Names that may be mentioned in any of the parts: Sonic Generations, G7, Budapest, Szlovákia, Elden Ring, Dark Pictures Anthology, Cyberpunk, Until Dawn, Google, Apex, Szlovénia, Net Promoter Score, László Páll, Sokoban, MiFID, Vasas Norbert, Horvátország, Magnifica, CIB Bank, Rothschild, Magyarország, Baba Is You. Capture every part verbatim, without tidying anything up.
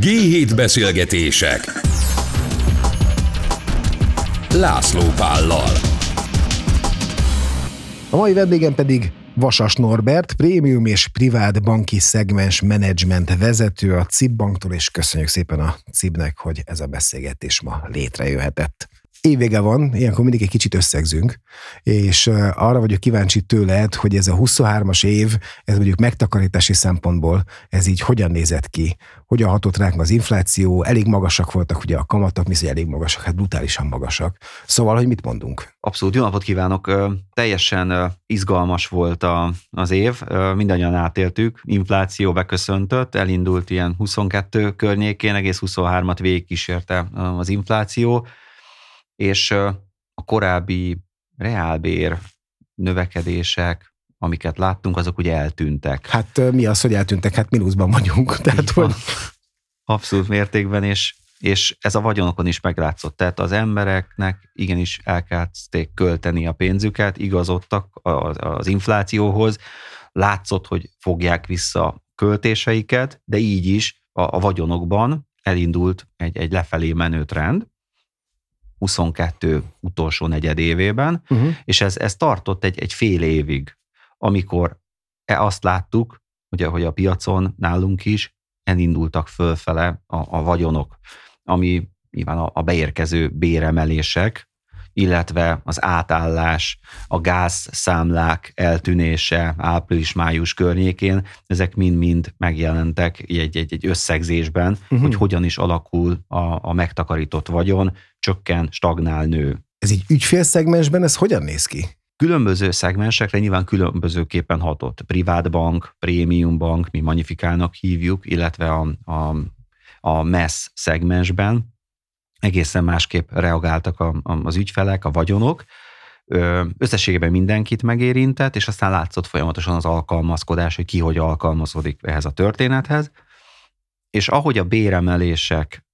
gé hét beszélgetések László Pállal. A mai vendégem pedig Vasas Norbert, prémium és privát banki szegmens menedzsment vezető a cé i bé Banktól, és köszönjük szépen a cé i bének, hogy ez a beszélgetés ma létrejöhetett. Évvége van, ilyenkor mindig egy kicsit összegzünk, és arra vagyok kíváncsi tőled, hogy ez a huszonhármas év, ez mondjuk megtakarítási szempontból, ez így hogyan nézett ki, hogyan hatott ránk az infláció, elég magasak voltak ugye a kamatok, mi elég magasak, hát brutálisan magasak. Szóval, hogy mit mondunk? Abszolút, jó napot kívánok! Teljesen izgalmas volt a, az év, mindannyian átéltük, infláció beköszöntött, elindult ilyen huszonkettő környékén, egész huszonhármat végigkísérte az infláció, és a korábbi reálbér növekedések, amiket láttunk, azok ugye eltűntek. Hát mi az, hogy eltűntek? Hát mínuszban vagyunk. Tehát, hogy... Abszolút mértékben, és, és ez a vagyonokon is meglátszott. Tehát az embereknek igenis elkezdték költeni a pénzüket, igazodtak az, az inflációhoz, látszott, hogy fogják vissza költéseiket, de így is a, a vagyonokban elindult egy, egy lefelé menő trend, huszonkettő utolsó negyedévében, uh-huh. és ez, ez tartott egy, egy fél évig, amikor azt láttuk, ugye, hogy a piacon nálunk is elindultak fölfele a, a vagyonok, ami nyilván a, a beérkező béremelések, illetve az átállás, a gázszámlák eltűnése április-május környékén, ezek mind-mind megjelentek egy-egy összegzésben, uh-huh. hogy hogyan is alakul a, a megtakarított vagyon, csökken, stagnál, nő. Ez így ügyfélszegmensben, ez hogyan néz ki? Különböző szegmensekre nyilván különbözőképpen hatott. Privát bank, prémium bank, mi magnifikálnak hívjuk, illetve a, a, a mass szegmensben egészen másképp reagáltak a, a, az ügyfelek, a vagyonok. Összességében mindenkit megérintett, és aztán látszott folyamatosan az alkalmazkodás, hogy ki hogy alkalmazkodik ehhez a történethez. És ahogy a béremelések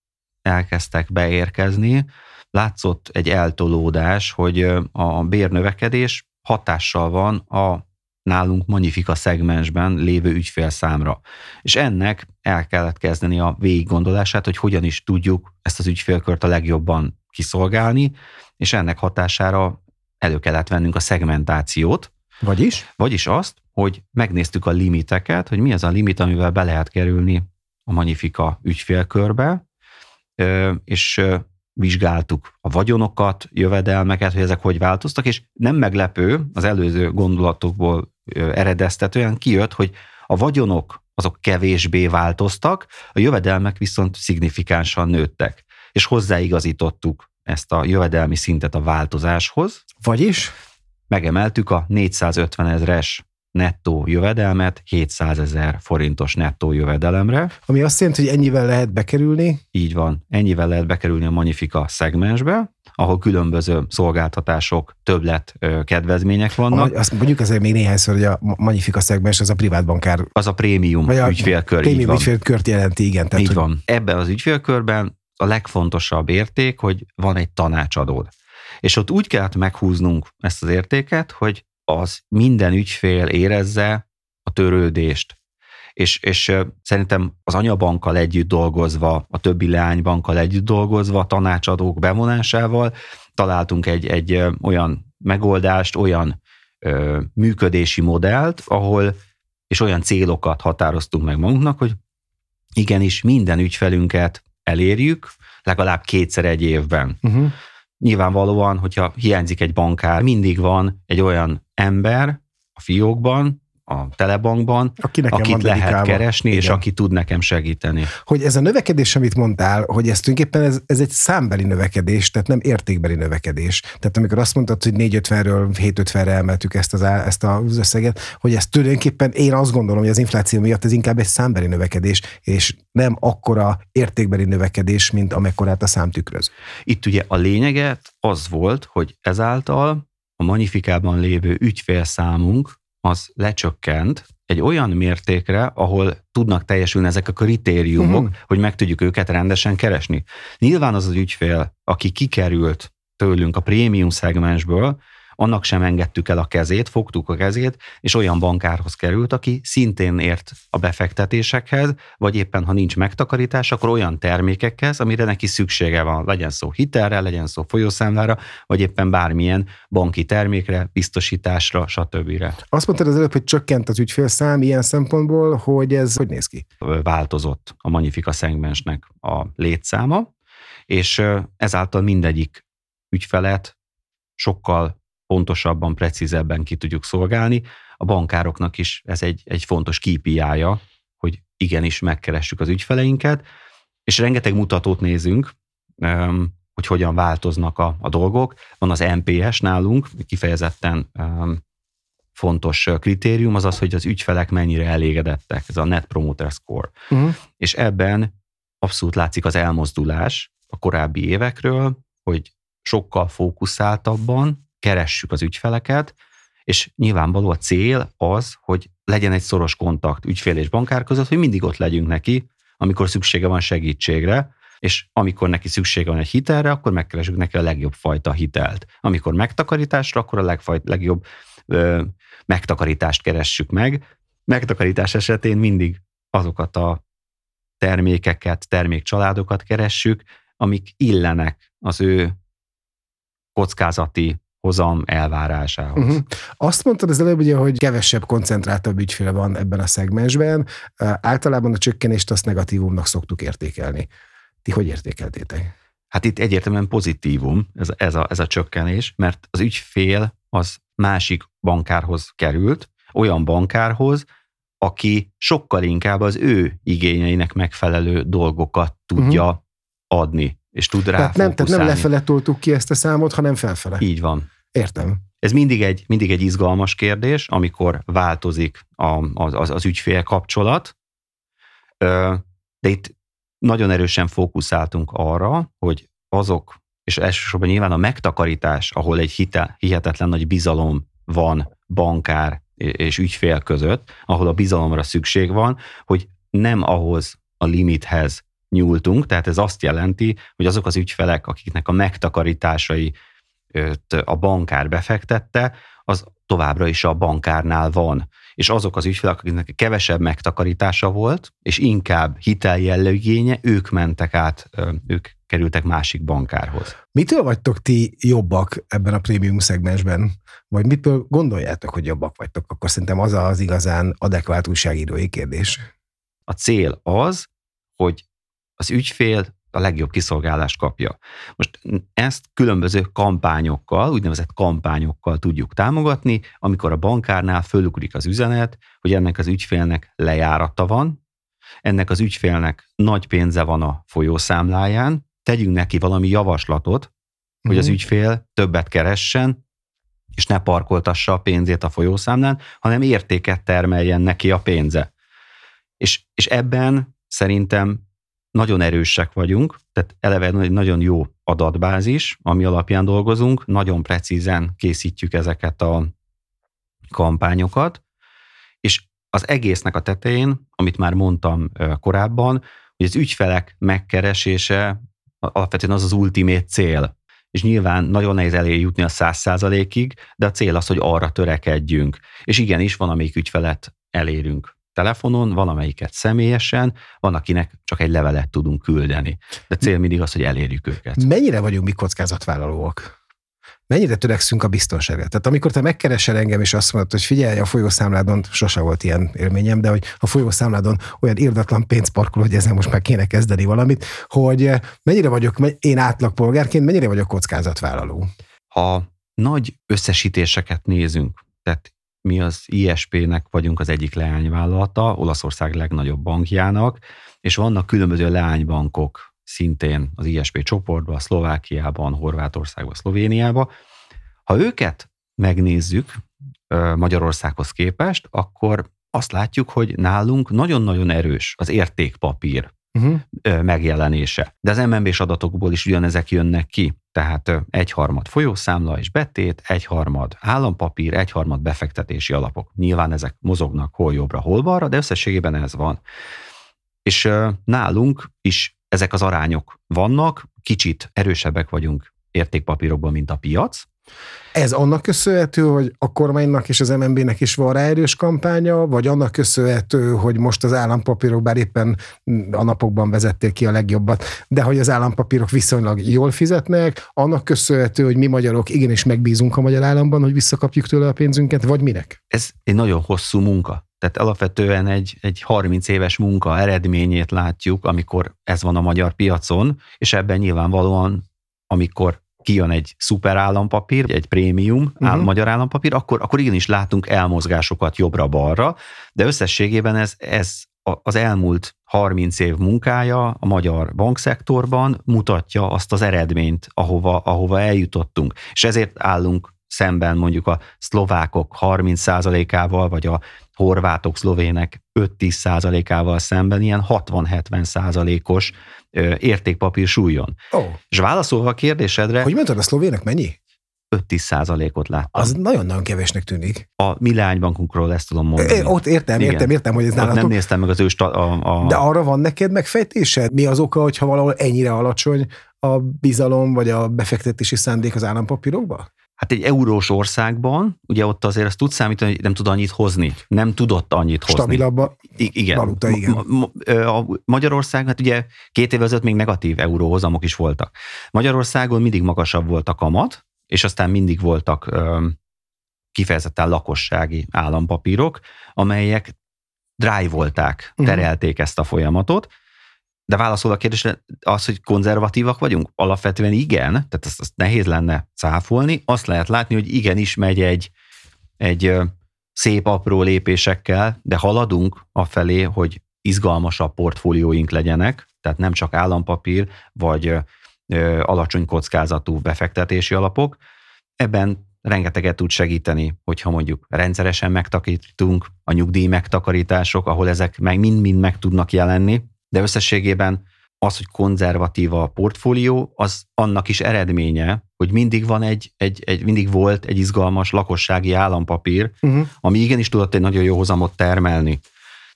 elkezdtek beérkezni, látszott egy eltolódás, hogy a bérnövekedés hatással van a nálunk Magnifica szegmensben lévő ügyfélszámra. És ennek el kellett kezdeni a végiggondolását, hogy hogyan is tudjuk ezt az ügyfélkört a legjobban kiszolgálni, és ennek hatására elő kellett vennünk a szegmentációt. Vagyis? Vagyis azt, hogy megnéztük a limiteket, hogy mi az a limit, amivel be lehet kerülni a Magnifica ügyfélkörbe, és vizsgáltuk a vagyonokat, jövedelmeket, hogy ezek hogy változtak, és nem meglepő, az előző gondolatokból eredeztetően kijött, hogy a vagyonok azok kevésbé változtak, a jövedelmek viszont szignifikánsan nőttek, és hozzáigazítottuk ezt a jövedelmi szintet a változáshoz. Vagyis? Megemeltük a négyszázötven ezres nettó jövedelmet hétszázezer forintos nettó jövedelemre. Ami azt jelenti, hogy ennyivel lehet bekerülni? Így van, ennyivel lehet bekerülni a Magnifica szegmensbe, ahol különböző szolgáltatások, többlet kedvezmények vannak. Azt mondjuk azért még néhányszor, hogy a Magnifica szegmens az a privátbankár. Az a prémium ügyfélkör. Prémium ügyfélkört jelenti, igen. Tehát, így van. Ebben az ügyfélkörben a legfontosabb érték, hogy van egy tanácsadód. És ott úgy kellett meghúznunk ezt az értéket, hogy az minden ügyfél érezze a törődést. És, és szerintem az anyabankkal együtt dolgozva, a többi leánybankkal együtt dolgozva, tanácsadók bevonásával találtunk egy, egy olyan megoldást, olyan ö, működési modellt, ahol és olyan célokat határoztunk meg magunknak, hogy igenis minden ügyfelünket elérjük, legalább kétszer egy évben. Uh-huh. Nyilvánvalóan, hogyha hiányzik egy bankár, mindig van egy olyan ember a fiókban, a telebankban, akit lehet keresni, igen. és aki tud nekem segíteni. Hogy ez a növekedés, amit mondtál, hogy ez tulajdonképpen ez, ez egy számbeli növekedés, tehát nem értékbeli növekedés. Tehát amikor azt mondtad, hogy négyszázötvenről hétszázötvenre emeltük ezt az, ezt az összeget, hogy ez tulajdonképpen én azt gondolom, hogy az infláció miatt ez inkább egy számbeli növekedés, és nem akkora értékbeli növekedés, mint amekkorát a szám tükröz. Itt ugye a lényege az volt, hogy ezáltal a Magnificában lévő ügyfélszámunk az lecsökkent egy olyan mértékre, ahol tudnak teljesülni ezek a kritériumok, uh-huh. hogy meg tudjuk őket rendesen keresni. Nyilván az az ügyfél, aki kikerült tőlünk a prémium szegmensből, annak sem engedtük el a kezét, fogtuk a kezét, és olyan bankárhoz került, aki szintén ért a befektetésekhez, vagy éppen ha nincs megtakarítás, akkor olyan termékekhez, amire neki szüksége van, legyen szó hitelre, legyen szó folyószámlára, vagy éppen bármilyen banki termékre, biztosításra, stb. Azt mondtad az előbb, hogy csökkent az ügyfélszám ilyen szempontból, hogy ez hogy néz ki? Változott a Magnifica szegmensnek a létszáma, és ezáltal mindegyik ügyfelet sokkal pontosabban, precízebben ki tudjuk szolgálni. A bankároknak is ez egy, egy fontos ká pé í-ja, hogy igenis megkeressük az ügyfeleinket, és rengeteg mutatót nézünk, hogy hogyan változnak a, a dolgok. Van az en pé es nálunk, kifejezetten fontos kritérium, az az, hogy az ügyfelek mennyire elégedettek, ez a Net Promoter Score. Uh-huh. És ebben abszolút látszik az elmozdulás a korábbi évekről, hogy sokkal fókuszáltabban keressük az ügyfeleket, és nyilvánvaló a cél az, hogy legyen egy szoros kontakt ügyfél és bankár között, hogy mindig ott legyünk neki, amikor szüksége van segítségre, és amikor neki szüksége van egy hitelre, akkor megkeressük neki a legjobb fajta hitelt. Amikor megtakarításra, akkor a legfaj, legjobb ö, megtakarítást keressük meg. Megtakarítás esetén mindig azokat a termékeket, termékcsaládokat keressük, amik illenek az ő kockázati hozam elvárásához. Uh-huh. Azt mondtad az előbb, ugye, hogy kevesebb, koncentráltabb ügyféle van ebben a szegmensben. Általában a csökkenést azt negatívumnak szoktuk értékelni. Ti hogy értékeltétek? Hát itt egyértelműen pozitívum ez, ez, a, ez a csökkenés, mert az ügyfél az másik bankárhoz került, olyan bankárhoz, aki sokkal inkább az ő igényeinek megfelelő dolgokat tudja uh-huh. adni, és tud rá tehát nem, fókuszálni. Tehát nem lefele toltuk ki ezt a számot, hanem felfele. Így van. Értem. Ez mindig egy, mindig egy izgalmas kérdés, amikor változik a, az, az ügyfél kapcsolat, de itt nagyon erősen fókuszáltunk arra, hogy azok, és elsősorban nyilván a megtakarítás, ahol egy hitel, hihetetlen nagy bizalom van bankár és ügyfél között, ahol a bizalomra szükség van, hogy nem ahhoz a limithez nyúltunk, tehát ez azt jelenti, hogy azok az ügyfelek, akiknek a megtakarításai a bankár befektette, az továbbra is a bankárnál van. És azok az ügyfelek, akiknek kevesebb megtakarítása volt, és inkább hiteljellegű igénye, ők mentek át, ők kerültek másik bankárhoz. Mitől vagytok ti jobbak ebben a prémium szegmensben? Vagy mitől gondoljátok, hogy jobbak vagytok? Akkor szerintem az az igazán adekvát újságírói kérdés. A cél az, hogy az ügyfél a legjobb kiszolgálást kapja. Most ezt különböző kampányokkal, úgynevezett kampányokkal tudjuk támogatni, amikor a bankárnál fölugrik az üzenet, hogy ennek az ügyfélnek lejárata van, ennek az ügyfélnek nagy pénze van a folyószámláján, tegyünk neki valami javaslatot, hogy mm-hmm. az ügyfél többet keressen, és ne parkoltassa a pénzét a folyószámlán, hanem értéket termeljen neki a pénze. És, és ebben szerintem nagyon erősek vagyunk, tehát eleve egy nagyon jó adatbázis, ami alapján dolgozunk, nagyon precízen készítjük ezeket a kampányokat, és az egésznek a tetején, amit már mondtam korábban, hogy az ügyfelek megkeresése alapvetően az az ultimate cél, és nyilván nagyon nehéz elé jutni a száz százalékig, de a cél az, hogy arra törekedjünk, és igenis van, amelyik ügyfelet elérünk telefonon, van amelyiket személyesen, van akinek csak egy levelet tudunk küldeni. De cél mindig az, hogy elérjük őket. Mennyire vagyunk mi kockázatvállalóak? Mennyire törekszünk a biztonságra? Tehát amikor te megkeresel engem, és azt mondod, hogy figyelj, a folyószámládon, sose volt ilyen élményem, de hogy a folyószámládon olyan irdatlan pénz parkol, hogy ezzel most már kéne kezdeni valamit, hogy mennyire vagyok, én átlagpolgárként, mennyire vagyok kockázatvállaló? Ha nagy összesítéseket nézünk, tehát mi az i es pé-nek vagyunk az egyik leányvállalata, Olaszország legnagyobb bankjának, és vannak különböző leánybankok szintén az i es pé csoportban, Szlovákiában, Horvátországban, Szlovéniában. Ha őket megnézzük Magyarországhoz képest, akkor azt látjuk, hogy nálunk nagyon-nagyon erős az értékpapír uh-huh. megjelenése. De az em en bés adatokból is ugyanezek jönnek ki. Tehát egyharmad folyószámla és betét, egyharmad állampapír, egyharmad befektetési alapok. Nyilván ezek mozognak hol jobbra, hol balra, de összességében ez van. És nálunk is ezek az arányok vannak, kicsit erősebbek vagyunk értékpapírokban, mint a piac, Ez annak köszönhető, hogy a kormánynak és az em en bének is van rá erős kampánya, vagy annak köszönhető, hogy most az állampapírok, bár éppen a napokban vezették ki a legjobbat, de hogy az állampapírok viszonylag jól fizetnek, annak köszönhető, hogy mi magyarok igenis megbízunk a magyar államban, hogy visszakapjuk tőle a pénzünket, vagy minek? Ez egy nagyon hosszú munka. Tehát alapvetően egy, egy harminc éves munka eredményét látjuk, amikor ez van a magyar piacon, és ebben nyilvánvalóan, amikor kijön egy szuper állampapír, egy prémium áll, uh-huh. magyar állampapír, akkor, akkor igenis látunk elmozgásokat jobbra-balra, de összességében ez, ez az elmúlt harminc év munkája a magyar bankszektorban mutatja azt az eredményt, ahova, ahova eljutottunk. És ezért állunk szemben mondjuk a szlovákok harminc százalékával, vagy a horvátok, szlovének öt-tíz százalékával szemben ilyen hatvan-hetven százalékos értékpapír súlyon. Oh. És válaszolva a kérdésedre... Hogy mondtad, a szlovének mennyi? öt-tíz százalékot láttam. Az nagyon-nagyon kevésnek tűnik. A mi lánybankunkról ezt tudom mondani. É, ott értem, igen. értem, értem, hogy ez nálatok. Nem néztem meg az ős... A, a... De arra van neked megfejtésed? Mi az oka, hogyha valahol ennyire alacsony a bizalom, vagy a befektetési szándék az állampapírokba? Hát egy eurós országban, ugye ott azért azt tud számítani, hogy nem tud annyit hozni. Nem tudott annyit hozni. Stabilabb a igen. valuta, igen. Ma, ma, Magyarország, hát ugye két évvel ezelőtt még negatív euróhozamok is voltak. Magyarországon mindig magasabb volt a kamat, és aztán mindig voltak ö, kifejezetten lakossági állampapírok, amelyek drájvolták, terelték uh-huh. ezt a folyamatot. De válaszolva a kérdésre, az, hogy konzervatívak vagyunk? Alapvetően igen, tehát azt, azt nehéz lenne cáfolni. Azt lehet látni, hogy igenis megy egy, egy szép apró lépésekkel, de haladunk afelé, hogy izgalmasabb portfólióink legyenek, tehát nem csak állampapír, vagy ö, alacsony kockázatú befektetési alapok. Ebben rengeteget tud segíteni, hogyha mondjuk rendszeresen megtakarítunk, a nyugdíj megtakarítások, ahol ezek meg mind-mind meg tudnak jelenni, de összességében az, hogy konzervatíva a portfólió, az annak is eredménye, hogy mindig van egy, egy, egy mindig volt egy izgalmas lakossági állampapír, uh-huh. ami igenis tudott egy nagyon jó hozamot termelni.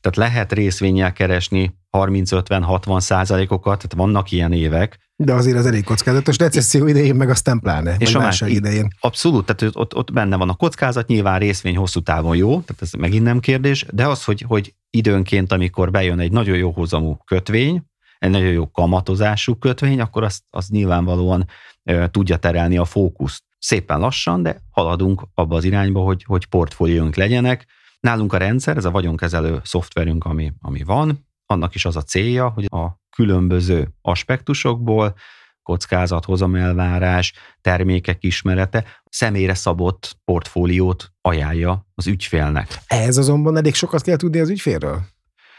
Tehát lehet részvénnyel keresni harminc-ötven-hatvan százalékokat, tehát vannak ilyen évek. De azért az elég kockázatos, recesszió idején, meg aztán pláne, és a válság idején. Abszolút, tehát ott, ott benne van a kockázat, nyilván részvény hosszú távon jó, tehát ez megint nem kérdés, de az, hogy, hogy időnként, amikor bejön egy nagyon jó hozamú kötvény, egy nagyon jó kamatozású kötvény, akkor azt, azt nyilvánvalóan e, tudja terelni a fókuszt. Szépen lassan, de haladunk abba az irányba, hogy, hogy portfóliónk legyenek. Nálunk a rendszer, ez a vagyonkezelő szoftverünk, ami, ami van, annak is az a célja, hogy a különböző aspektusokból, kockázat, hozamelvárás, termékek ismerete, személyre szabott portfóliót ajánlja az ügyfélnek. Ez azonban elég sokat kell tudni az ügyfélről?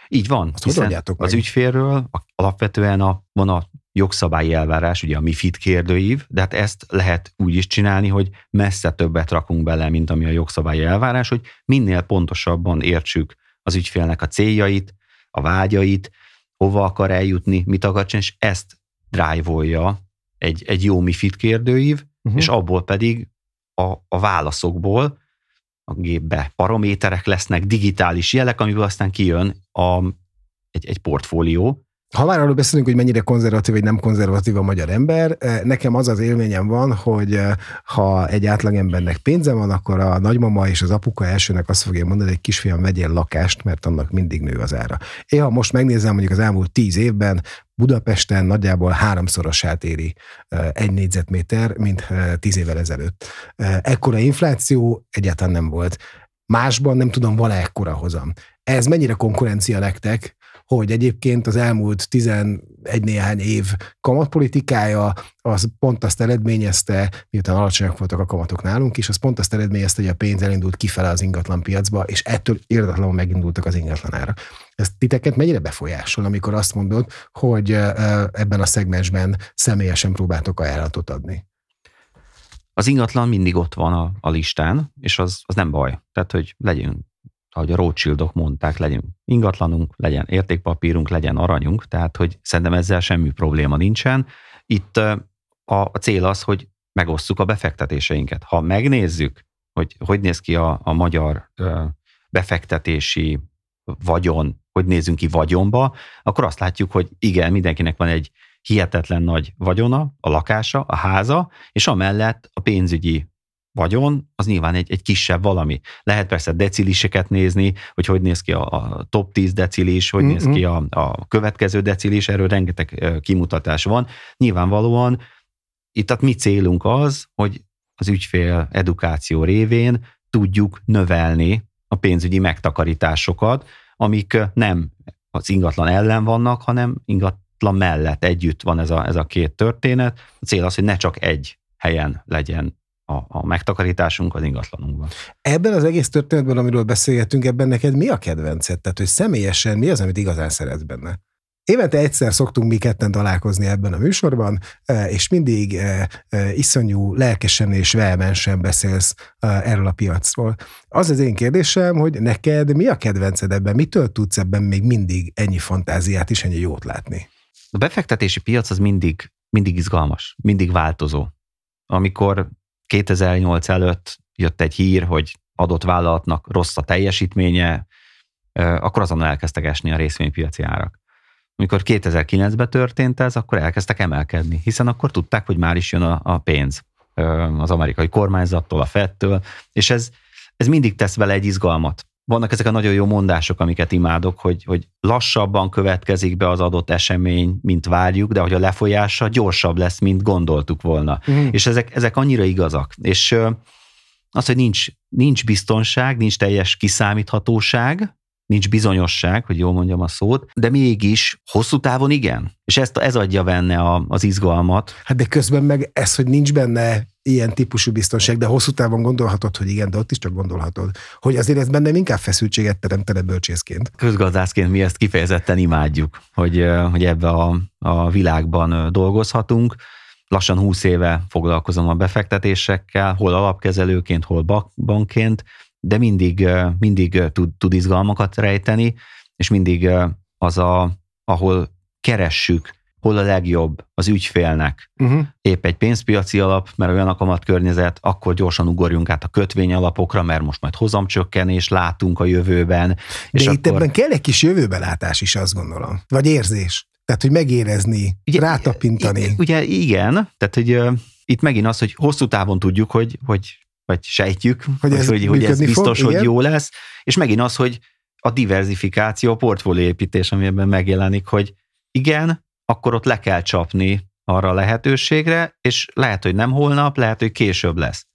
Így van. Azt hiszen az ügyfélről alapvetően a, van a jogszabályi elvárás, ugye a MiFID kérdőív, de hát ezt lehet úgy is csinálni, hogy messze többet rakunk bele, mint ami a jogszabályi elvárás, hogy minél pontosabban értsük az ügyfélnek a céljait, a vágyait, hova akar eljutni, mit akar csinálni, és ezt drive-olja egy, egy jó MiFID kérdőív, uh-huh. és abból pedig a, a válaszokból a gépbe paraméterek lesznek, digitális jelek, amiből aztán kijön a, egy, egy portfólió. Ha már arról beszélünk, hogy mennyire konzervatív vagy nem konzervatív a magyar ember, nekem az az élményem van, hogy ha egy átlagembernek pénze van, akkor a nagymama és az apuka elsőnek azt fogja mondani, hogy kisfiam, vegyél lakást, mert annak mindig nő az ára. Én ha most megnézem mondjuk az elmúlt tíz évben, Budapesten nagyjából háromszorosát éri egy négyzetméter, mint tíz évvel ezelőtt. Ekkora infláció egyáltalán nem volt. Másban nem tudom, vala ekkora hozam. Ez mennyire konkurencia nektek, hogy egyébként az elmúlt tizenegy-néhány év kamatpolitikája az pont azt eredményezte, miután alacsonyak voltak a kamatok nálunk is, az pont azt eredményezte, hogy a pénz elindult kifele az ingatlan piacba, és ettől irdatlanul megindultak az ingatlanára. Ez titeket mennyire befolyásol, amikor azt mondod, hogy ebben a szegmensben személyesen próbáltok ajánlatot adni? Az ingatlan mindig ott van a, a listán, és az, az nem baj. Tehát, hogy legyünk, ahogy a Rothschildok mondták, legyen ingatlanunk, legyen értékpapírunk, legyen aranyunk, tehát hogy szerintem ezzel semmi probléma nincsen. Itt a, a cél az, hogy megosszuk a befektetéseinket. Ha megnézzük, hogy hogy néz ki a, a magyar befektetési vagyon, hogy nézzünk ki vagyonba, akkor azt látjuk, hogy igen, mindenkinek van egy hihetetlen nagy vagyona, a lakása, a háza, és amellett a pénzügyi vagyon, az nyilván egy, egy kisebb valami. Lehet persze deciliseket nézni, hogy hogy néz ki a, a top tíz decilis, hogy mm-hmm. néz ki a, a következő decilis, erről rengeteg kimutatás van. Nyilvánvalóan itt tehát mi célunk az, hogy az ügyfél edukáció révén tudjuk növelni a pénzügyi megtakarításokat, amik nem az ingatlan ellen vannak, hanem ingatlan mellett együtt van ez a, ez a két történet. A cél az, hogy ne csak egy helyen legyen a, a megtakarításunk az ingatlanunkban. Ebben az egész történetben, amiről beszélgetünk, ebben neked mi a kedvenced? Tehát, hogy személyesen mi az, amit igazán szeretsz benne? Évente egyszer szoktunk mi ketten találkozni ebben a műsorban, és mindig iszonyú lelkesen és vehemensen beszélsz erről a piacról. Az az én kérdésem, hogy neked mi a kedvenced ebben, mitől tudsz ebben még mindig ennyi fantáziát és ennyi jót látni? A befektetési piac az mindig, mindig izgalmas, mindig változó. Amikor kétezer-nyolc előtt jött egy hír, hogy adott vállalatnak rossz a teljesítménye, akkor azonnal elkezdtek esni a részvénypiaci árak. Amikor kétezer-kilencben történt ez, akkor elkezdtek emelkedni, hiszen akkor tudták, hogy már is jön a, a pénz az amerikai kormányzattól, a Fedtől, és ez, ez mindig tesz vele egy izgalmat. Vannak ezek a nagyon jó mondások, amiket imádok, hogy, hogy lassabban következik be az adott esemény, mint várjuk, de hogy a lefolyása gyorsabb lesz, mint gondoltuk volna. Mm. És ezek, ezek annyira igazak. És az, hogy nincs, nincs biztonság, nincs teljes kiszámíthatóság, nincs bizonyosság, hogy jól mondjam a szót, de mégis hosszú távon igen. És ezt, ez adja benne a, az izgalmat. Hát de közben meg ez, hogy nincs benne ilyen típusú biztonság, de hosszú távon gondolhatod, hogy igen, de ott is csak gondolhatod. Hogy azért ez bennem inkább feszültséget teremtene bölcsészként. Közgazdászként mi ezt kifejezetten imádjuk, hogy, hogy ebbe a, a világban dolgozhatunk. Lassan húsz éve foglalkozom a befektetésekkel, hol alapkezelőként, hol bankként, de mindig, mindig tud, tud izgalmakat rejteni, és mindig az, a, ahol keressük, hol a legjobb az ügyfélnek. Uh-huh. Épp egy pénzpiaci alap, mert olyan a kamatkörnyezet, akkor gyorsan ugorjunk át a kötvényalapokra, mert most majd hozamcsökkenés látunk a jövőben. És de akkor... itt ebben kell egy kis jövőbelátás is, azt gondolom. Vagy érzés. Tehát, hogy megérezni, ugye, rátapintani. Ugye igen, tehát, hogy uh, itt megint az, hogy hosszú távon tudjuk, hogy, hogy vagy sejtjük, hogy ez, hogy, hogy ez biztos, fog, hogy jó lesz. És megint az, hogy a diversifikáció, a portfólióépítés, ami ebben megjelenik, hogy igen, akkor ott le kell csapni arra a lehetőségre, és lehet, hogy nem holnap, lehet, hogy később lesz.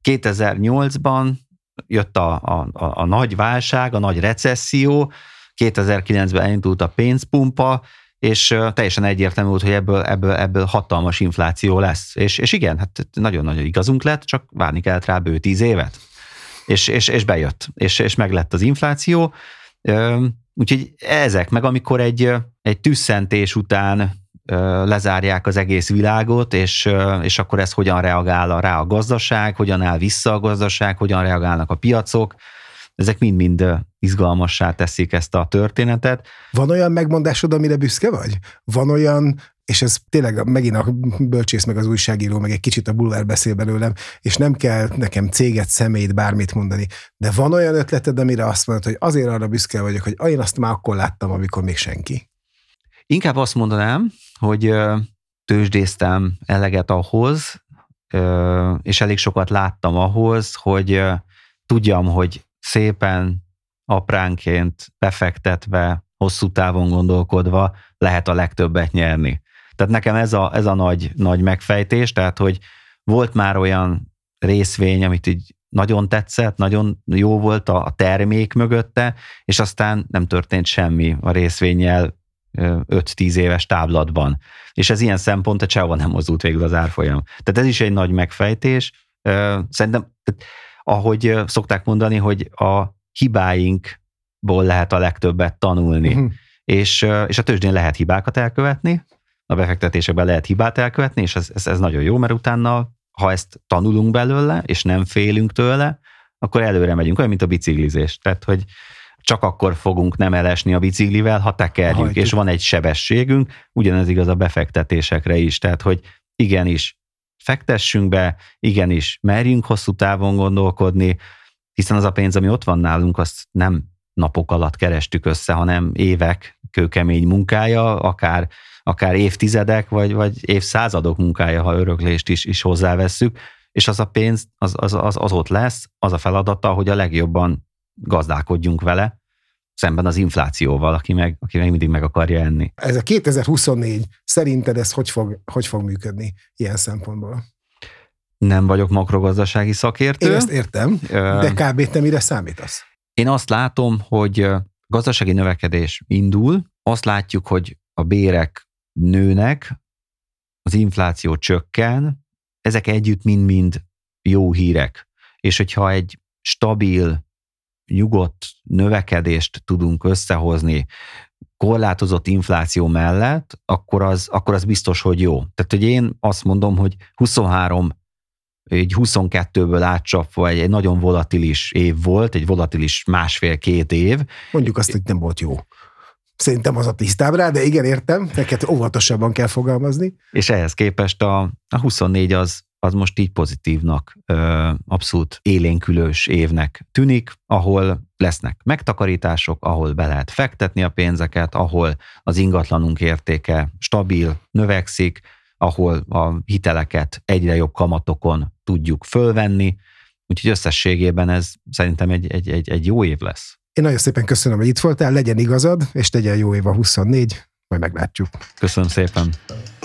kétezer-nyolcban jött a, a, a, a nagy válság, a nagy recesszió, kétezer-kilencben elindult a pénzpumpa, és teljesen egyértelmű volt, hogy ebből, ebből, ebből hatalmas infláció lesz. És, és igen, hát nagyon-nagyon igazunk lett, csak várni kellett rá bő tíz évet. És, és, és bejött, és, és meglett az infláció. Úgyhogy ezek, meg amikor egy, egy tüsszentés után lezárják az egész világot, és, és akkor ez hogyan reagál rá a gazdaság, hogyan áll vissza a gazdaság, hogyan reagálnak a piacok, ezek mind-mind izgalmassá teszik ezt a történetet. Van olyan megmondásod, amire büszke vagy? Van olyan, és ez tényleg megint a bölcsész, meg az újságíró, meg egy kicsit a bulvár beszél belőlem, és nem kell nekem céget, személyt, bármit mondani, de van olyan ötleted, amire azt mondod, hogy azért arra büszke vagyok, hogy én azt már akkor láttam, amikor még senki? Inkább azt mondanám, hogy tőzsdéztem eleget ahhoz, és elég sokat láttam ahhoz, hogy tudjam, hogy szépen, apránként, befektetve, hosszú távon gondolkodva lehet a legtöbbet nyerni. Tehát nekem ez a, ez a nagy, nagy megfejtés, tehát hogy volt már olyan részvény, amit így nagyon tetszett, nagyon jó volt a, a termék mögötte, és aztán nem történt semmi a részvénnyel öt-tíz éves táblatban. És ez ilyen szempont, hogy sehova nem mozdult végül az árfolyam. Tehát ez is egy nagy megfejtés. Szerintem ahogy szokták mondani, hogy a hibáinkból lehet a legtöbbet tanulni. Uh-huh. És, és a tőzsdén lehet hibákat elkövetni, a befektetésekben lehet hibát elkövetni, és ez, ez, ez nagyon jó, mert utána, ha ezt tanulunk belőle, és nem félünk tőle, akkor előre megyünk, olyan, mint a biciklizés. Tehát, hogy csak akkor fogunk nem elesni a biciklivel, ha tekerjük, Hajtjuk. És van egy sebességünk, ugyanez igaz a befektetésekre is. Tehát, hogy igenis, fektessünk be, igenis merjünk hosszú távon gondolkodni, hiszen az a pénz, ami ott van nálunk, azt nem napok alatt kerestük össze, hanem évek kőkemény munkája, akár, akár évtizedek, vagy, vagy évszázadok munkája, ha öröklést is, is hozzávesszük, és az a pénz, az, az, az, az ott lesz, az a feladata, hogy a legjobban gazdálkodjunk vele, szemben az inflációval, aki meg, aki meg mindig meg akarja enni. Ez a kétezer-huszonnégy, szerinted ez hogy fog, hogy fog működni ilyen szempontból? Nem vagyok makrogazdasági szakértő. Én ezt értem, de kb. Te mire számítasz? Én azt látom, hogy gazdasági növekedés indul, azt látjuk, hogy a bérek nőnek, az infláció csökken, ezek együtt mind-mind jó hírek. És hogyha egy stabil, nyugodt növekedést tudunk összehozni korlátozott infláció mellett, akkor az, akkor az biztos, hogy jó. Tehát, hogy én azt mondom, hogy huszonhárom, egy huszonkettőből átcsapva egy, egy nagyon volatilis év volt, egy volatilis másfél-két év. Mondjuk azt, hogy nem volt jó. Szerintem az a tisztább rá, de igen, értem, neked óvatosabban kell fogalmazni. És ehhez képest a, a huszonnégy az, az most így pozitívnak, ö, abszolút élénkülős évnek tűnik, ahol lesznek megtakarítások, ahol be lehet fektetni a pénzeket, ahol az ingatlanunk értéke stabil, növekszik, ahol a hiteleket egyre jobb kamatokon tudjuk fölvenni, úgyhogy összességében ez szerintem egy, egy, egy, egy jó év lesz. Én nagyon szépen köszönöm, hogy itt voltál, legyen igazad, és legyen jó év a huszonnégy, majd meglátjuk. Köszönöm szépen.